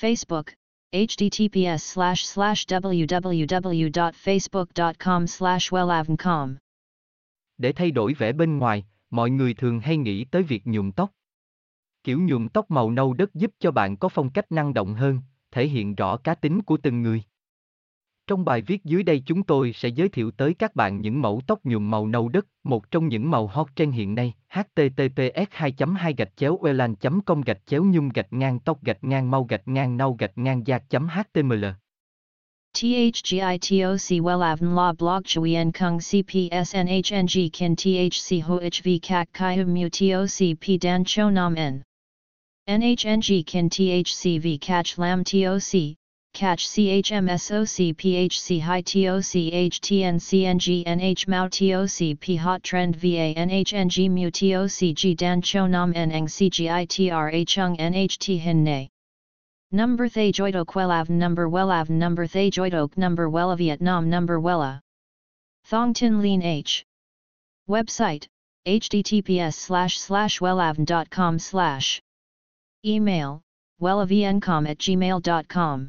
Facebook https://www.facebook.com/wellavncom Để thay đổi vẻ bên ngoài, mọi người thường hay nghĩ tới việc nhuộm tóc. Kiểu nhuộm tóc màu nâu đất giúp cho bạn có phong cách năng động hơn, thể hiện rõ cá tính của từng người. Trong bài viết dưới đây chúng tôi sẽ giới thiệu tới các bạn những mẫu tóc nhuộm màu nâu đất, một trong những màu hot trend hiện nay. https://wellan.com/nhung-tóc-ngang-mau-nau-da.html THGITOC WELAVN LA BLOG CHUI EN KUNG CPSNHNG KIN THC HOHV CAC CHI HUM MU TOC P DAN CHO NAM N NHNG KIN THC V CACH LAM TOC Catch CHMSOC PHC High TOC HTNCNG NH Mao TOC P Hot Trend VA NHNG Mu TOC G Dan Cho Nam Neng CGITRA Chung NHT Hin Nay Number Thay Joidok Wellavn Number Thay Joidok Number Wella Vietnam Number Wella Thong Tin Lean H Website https://wellavn.com/ Email wellavncom@gmail.com